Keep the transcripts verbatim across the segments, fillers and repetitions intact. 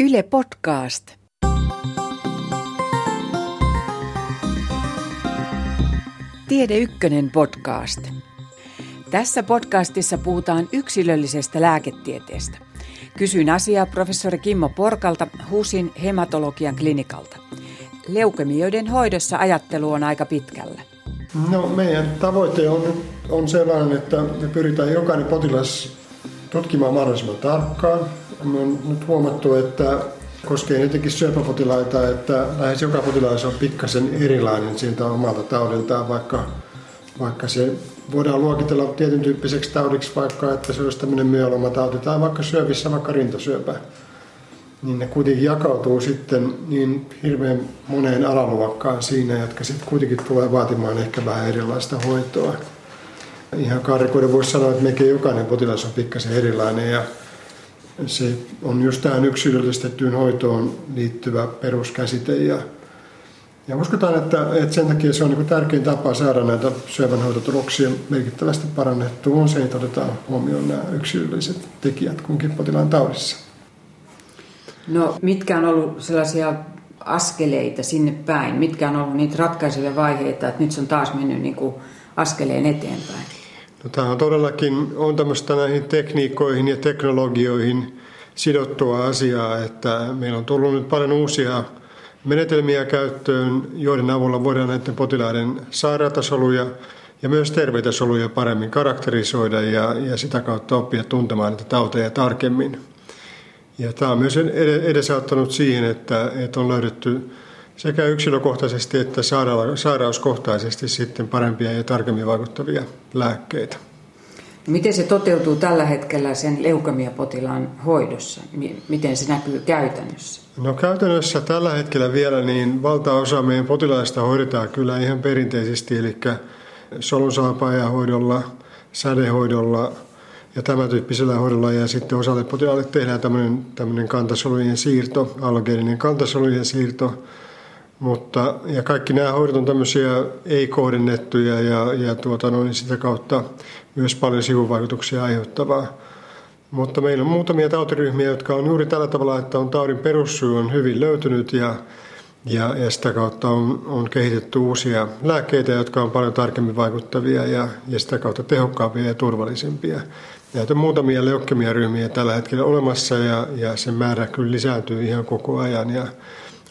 Yle Podcast. Tiede Ykkönen podcast. Tässä podcastissa puhutaan yksilöllisestä lääketieteestä. Kysyin asiaa professori Kimmo Porkalta HUSin hematologian klinikalta. Leukemioiden hoidossa ajattelu on aika pitkällä. No, meidän tavoite on, on sellainen, että me pyritään jokainen potilas tutkimaan mahdollisimman tarkkaan. Me on nyt huomattu, että koskee jotenkin syöpäpotilaita, että lähes joka potilas on pikkasen erilainen siitä omalta taudiltaan, vaikka, vaikka se voidaan luokitella tietyn tyyppiseksi taudiksi, vaikka että se olisi tämmöinen myelomatauti tai vaikka syövissä, vaikka rintasyöpä. Niin ne kuitenkin jakautuu sitten niin hirveän moneen alaluokkaan siinä, jotka sitten kuitenkin tulee vaatimaan ehkä vähän erilaista hoitoa. Ihan karrikoiden voisi sanoa, että mekin jokainen potilas on pikkasen erilainen ja se on just tähän yksilöllistettyyn hoitoon liittyvä peruskäsite. Ja, ja uskotaan, että, että sen takia se on niin kuin tärkein tapa saada näitä syövänhoitotuloksia merkittävästi parannettua, on se, että otetaan huomioon nämä yksilölliset tekijät kunkin potilaan taudissa. No, mitkä on ollut sellaisia askeleita sinne päin? Mitkä on ollut niitä ratkaisevia vaiheita, että nyt se on taas mennyt niin kuin askeleen eteenpäin? No, tämä on todellakin on tämmöistä näihin tekniikoihin ja teknologioihin sidottua asiaa, että meillä on tullut nyt paljon uusia menetelmiä käyttöön, joiden avulla voidaan näiden potilaiden sairaita soluja ja myös terveitä soluja paremmin karakterisoida ja, ja sitä kautta oppia tuntemaan näitä tauteja tarkemmin. Ja tämä on myös edesauttanut siihen, että, että on löydetty sekä yksilökohtaisesti että sairauskohtaisesti sitten parempia ja tarkemmin vaikuttavia lääkkeitä. Miten se toteutuu tällä hetkellä sen leukemiapotilaan hoidossa? Miten se näkyy käytännössä? No, käytännössä tällä hetkellä vielä niin valtaosa meidän potilaista hoidetaan kyllä ihan perinteisesti, eli solusaapaajahoidolla, sädehoidolla ja tämän tyyppisellä hoidolla, ja sitten osalle potilaalle tehdään tämmöinen, tämmöinen kantasolujen siirto, allogeeninen kantasolujen siirto. Mutta, ja kaikki nämä hoidot on tämmöisiä ei-kohdennettuja ja, ja tuota, no, niin sitä kautta myös paljon sivuvaikutuksia aiheuttavaa. Mutta meillä on muutamia tautiryhmiä, jotka on juuri tällä tavalla, että on taudin perussyy on hyvin löytynyt ja, ja, ja sitä kautta on, on kehitetty uusia lääkkeitä, jotka on paljon tarkemmin vaikuttavia ja, ja sitä kautta tehokkaampia ja turvallisempia. Näitä on muutamia leukemiaryhmiä tällä hetkellä olemassa ja, ja sen määrä kyllä lisääntyy ihan koko ajan ja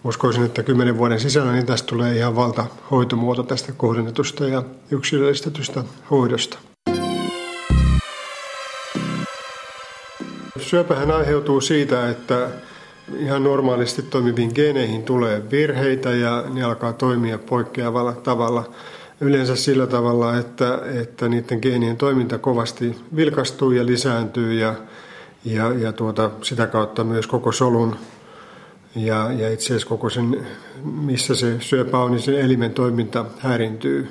uskoisin, että kymmenen vuoden sisällä niin tästä tulee ihan valta hoitomuoto tästä kohdennetusta ja yksilöllistetystä hoidosta. Syöpähän aiheutuu siitä, että ihan normaalisti toimiviin geeneihin tulee virheitä ja ne alkaa toimia poikkeavalla tavalla. Yleensä sillä tavalla, että, että niiden geenien toiminta kovasti vilkastuu ja lisääntyy ja, ja, ja tuota, sitä kautta myös koko solun. Ja, ja itse asiassa koko sen, missä se syöpä on, niin sen elimen toiminta häirintyy,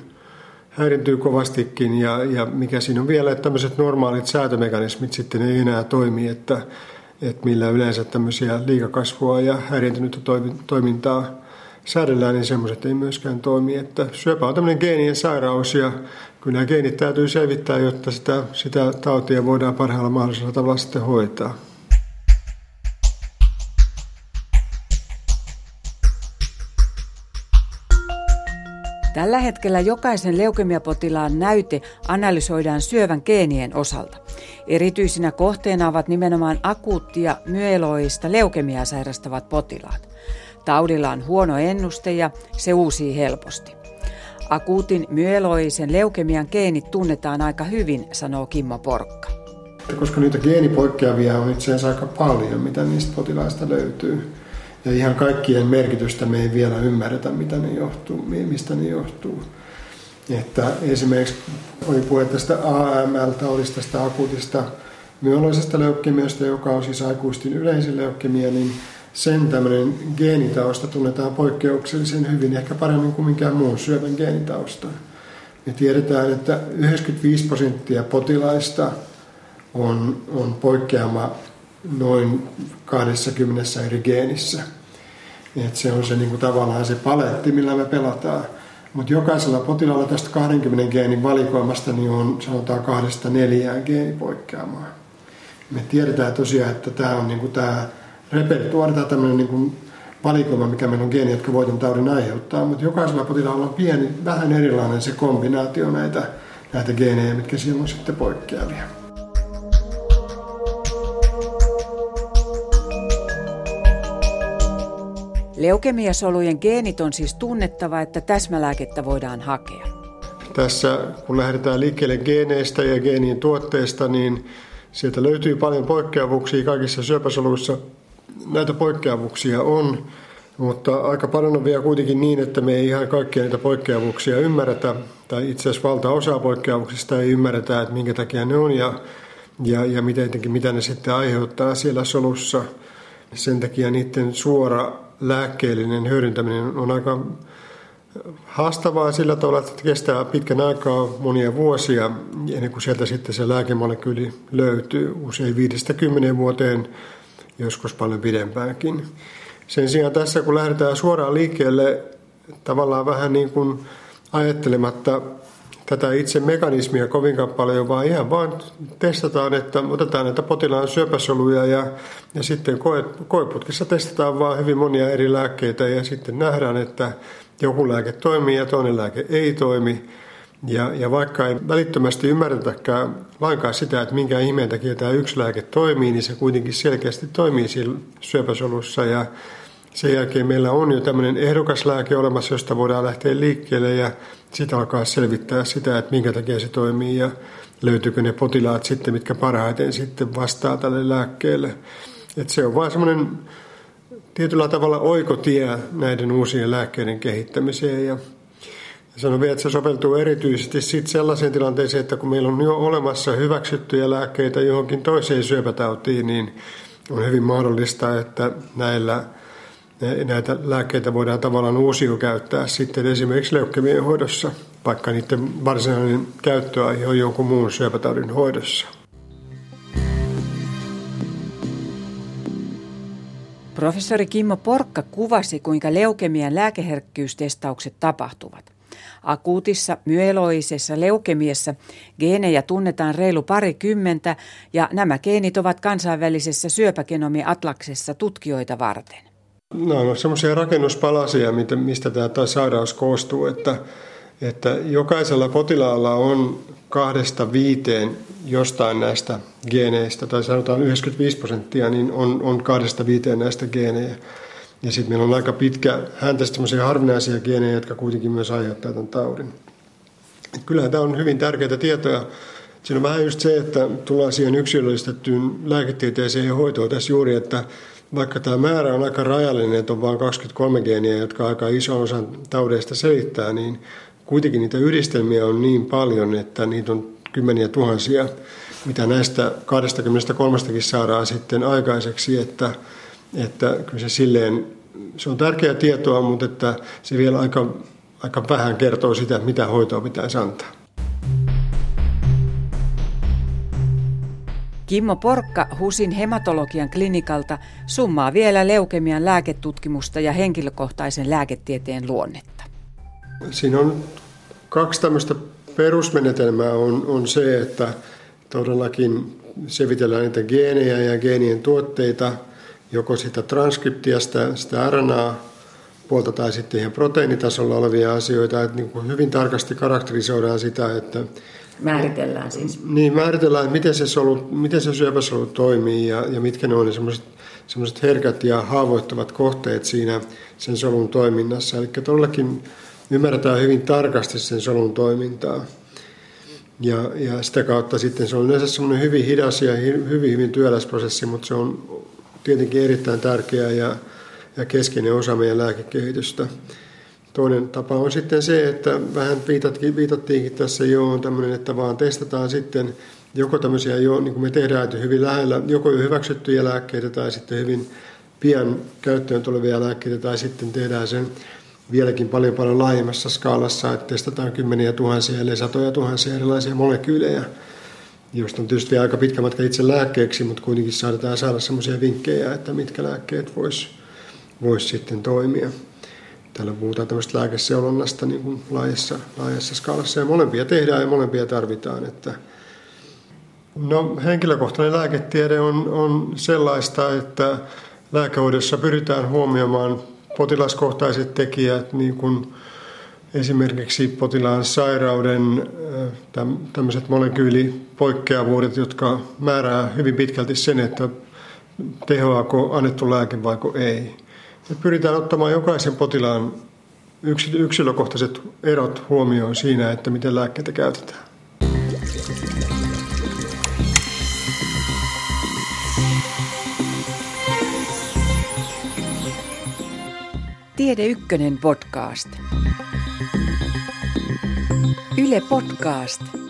häirintyy kovastikin. Ja, ja mikä siinä on vielä, että tämmöiset normaalit säätömekanismit sitten ei enää toimi, että, että millä yleensä tämmöisiä liikakasvua ja häirintynyttä toimintaa säädellään, niin semmoiset ei myöskään toimi. Että syöpä on tämmöinen geenien sairaus ja kyllä nämä geenit täytyy selvittää, jotta sitä, sitä tautia voidaan parhaalla mahdollisella tavalla sitten hoitaa. Tällä hetkellä jokaisen leukemiapotilaan näyte analysoidaan syövän geenien osalta. Erityisinä kohteena ovat nimenomaan akuuttia myeloista leukemiaa sairastavat potilaat. Taudilla on huono ennuste ja se uusii helposti. Akuutin myeloisen leukemian geenit tunnetaan aika hyvin, sanoo Kimmo Porkka. Koska niitä geenipoikkeavia on itse asiassa aika paljon, mitä niistä potilaista löytyy. Ja ihan kaikkien merkitystä me ei vielä ymmärretä, mitä ne johtuu, mistä ne johtuu. Että esimerkiksi oli puhe tästä A M L-taudista, tästä akuutista myeloisesta leukemiasta, joka on siis aikuisten yleisin leukemia, niin sen tämmöinen geenitausta tunnetaan poikkeuksellisen hyvin, ehkä paremmin kuin minkään muun syövän geenitausta. Me tiedetään, että yhdeksänkymmentäviisi prosenttia potilaista on, on poikkeama noin kaksikymmentä eri geenissä. Et se on se, niin kuin, tavallaan se paletti, millä me pelataan. Mutta jokaisella potilaalla tästä kahdenkymmenen geenin valikoimasta niin on sanotaan kahdesta neljään geenipoikkeamaa. Me tiedetään tosiaan, että tämä on niin kuin, tämä repertuaari tai tämmöinen niin kuin valikoima, mikä meillä on geeni, jotka voi tämän taudin aiheuttaa, mutta jokaisella potilaalla on pieni, vähän erilainen se kombinaatio näitä, näitä geenejä, mitkä siellä on sitten poikkeavia. Leukemiasolujen geenit on siis tunnettava, että täsmälääkettä voidaan hakea. Tässä kun lähdetään liikkeelle geeneistä ja geenien tuotteista, niin sieltä löytyy paljon poikkeavuuksia kaikissa syöpäsoluissa. Näitä poikkeavuuksia on, mutta aika paljon on vielä kuitenkin niin, että me ei ihan kaikkia niitä poikkeavuuksia ymmärretä, tai itse asiassa valtaosa poikkeavuuksista ei ymmärretä, että minkä takia ne on ja, ja, ja miten, mitä ne sitten aiheuttaa siellä solussa. Sen takia niiden suora lääkkeellinen hyödyntäminen on aika haastavaa sillä tavalla, että kestää pitkän aikaa, monia vuosia, ennen kuin sieltä sitten se lääkemolekyyli löytyy, usein viidestä kymmeneen vuoteen, joskus paljon pidempäänkin. Sen sijaan tässä, kun lähdetään suoraan liikkeelle, tavallaan vähän niin kuin ajattelematta tätä itse mekanismia kovinkaan paljon, vaan ihan vaan testataan, että otetaan näitä potilaan syöpäsoluja ja, ja sitten koeputkissa testataan vaan hyvin monia eri lääkkeitä ja sitten nähdään, että joku lääke toimii ja toinen lääke ei toimi. Ja, ja vaikka ei välittömästi ymmärretäkään lainkaan sitä, että minkä ihmeen takia tämä yksi lääke toimii, niin se kuitenkin selkeästi toimii siellä syöpäsolussa. Ja sen jälkeen meillä on jo tämmöinen ehdokaslääke olemassa, josta voidaan lähteä liikkeelle ja sitten alkaa selvittää sitä, että minkä takia se toimii ja löytyykö ne potilaat sitten, mitkä parhaiten sitten vastaa tälle lääkkeelle. Et se on vaan semmoinen tietyllä tavalla oikotie näiden uusien lääkkeiden kehittämiseen ja sanon vielä, että se soveltuu erityisesti sit sellaiseen tilanteeseen, että kun meillä on jo olemassa hyväksyttyjä lääkkeitä johonkin toiseen syöpätautiin, niin on hyvin mahdollista, että näillä, näitä lääkkeitä voidaan tavallaan uusio käyttää sitten esimerkiksi leukemien hoidossa, vaikka niiden varsinainen käyttöaihe on jonkun muun syöpätaudin hoidossa. Professori Kimmo Porkka kuvasi, kuinka leukemian lääkeherkkyystestaukset tapahtuvat. Akuutissa myeloisessa leukemiassa geenejä tunnetaan reilu parikymmentä ja nämä geenit ovat kansainvälisessä syöpägenomiatlaksessa tutkijoita varten. No, on semmoisia rakennuspalasia, mistä tämä sairaus koostuu, että, että jokaisella potilaalla on kahdesta viiteen jostain näistä geeneistä, tai sanotaan yhdeksänkymmentäviisi prosenttia, niin on, on kahdesta viiteen näistä geenejä. Ja sitten meillä on aika pitkä häntä semmoisia harvinaisia geenejä, jotka kuitenkin myös aiheuttaa tämän taudin. Et kyllähän tämä on hyvin tärkeää tietoa. Siinä on vähän just se, että tullaan siihen yksilöllistettyyn lääketieteeseen ja hoitoon tässä juuri, että vaikka tämä määrä on aika rajallinen, että on vain kaksikymmentäkolme geeniä, jotka aika ison osan taudeista selittää, niin kuitenkin niitä yhdistelmiä on niin paljon, että niitä on kymmeniä tuhansia, mitä näistä kaksikymmentäkolme saadaan sitten aikaiseksi, että Että kyllä se, silleen, se on tärkeää tietoa, mutta että se vielä aika, aika vähän kertoo sitä, mitä hoitoa pitäisi antaa. Kimmo Porkka HUSin hematologian klinikalta summaa vielä leukemian lääketutkimusta ja henkilökohtaisen lääketieteen luonnetta. Siinä on kaksi tämmöistä perusmenetelmää. On, on se, että todellakin selvitellään niitä geenejä ja geenien tuotteita, joko sitä transkriptia, sitä, sitä R N A-puolta tai sitten ihan proteiinitasolla olevia asioita, että niin kuin hyvin tarkasti karakterisoidaan sitä, että... Määritellään siis. Niin, määritellään, että miten se, solu, miten se syöpäsolu toimii ja, ja mitkä ne on ne semmoiset herkät ja haavoittavat kohteet siinä sen solun toiminnassa. Eli todellakin ymmärretään hyvin tarkasti sen solun toimintaa. Ja, ja sitä kautta sitten se on yleensä semmoinen hyvin hidas ja hyvin, hyvin työläs prosessi, mutta se on... tietenkin erittäin tärkeä ja, ja keskeinen osa meidän lääkekehitystä. Toinen tapa on sitten se, että vähän viitattiinkin tässä jo on tämmöinen, että vaan testataan sitten joko tämmöisiä jo, niin kuin me tehdään, että hyvin lähellä, joko jo hyväksyttyjä lääkkeitä tai sitten hyvin pian käyttöön tulevia lääkkeitä tai sitten tehdään sen vieläkin paljon paljon laajemmassa skaalassa, että testataan kymmeniä tuhansia eli satoja tuhansia erilaisia molekyylejä. Josta on tietysti aika pitkä matka itse lääkkeeksi, mutta kuitenkin saadaan saada semmoisia vinkkejä, että mitkä lääkkeet voisi vois sitten toimia. Täällä puhutaan tämmöistä lääkeseulonnasta niin kuin laajassa, laajassa skaalassa ja molempia tehdään ja molempia tarvitaan. Että... No, henkilökohtainen lääketiede on, on sellaista, että lääkehoidossa pyritään huomioimaan potilaskohtaiset tekijät, niin kuin esimerkiksi potilaan sairauden tämmöiset molekyylipoikkeavuudet, jotka määrää hyvin pitkälti sen, että tehoaako annettu lääke vai ei. Ja pyritään ottamaan jokaisen potilaan yksilökohtaiset erot huomioon siinä, että miten lääkkeitä käytetään. Tiede Ykkönen podcast. Yle Podcast.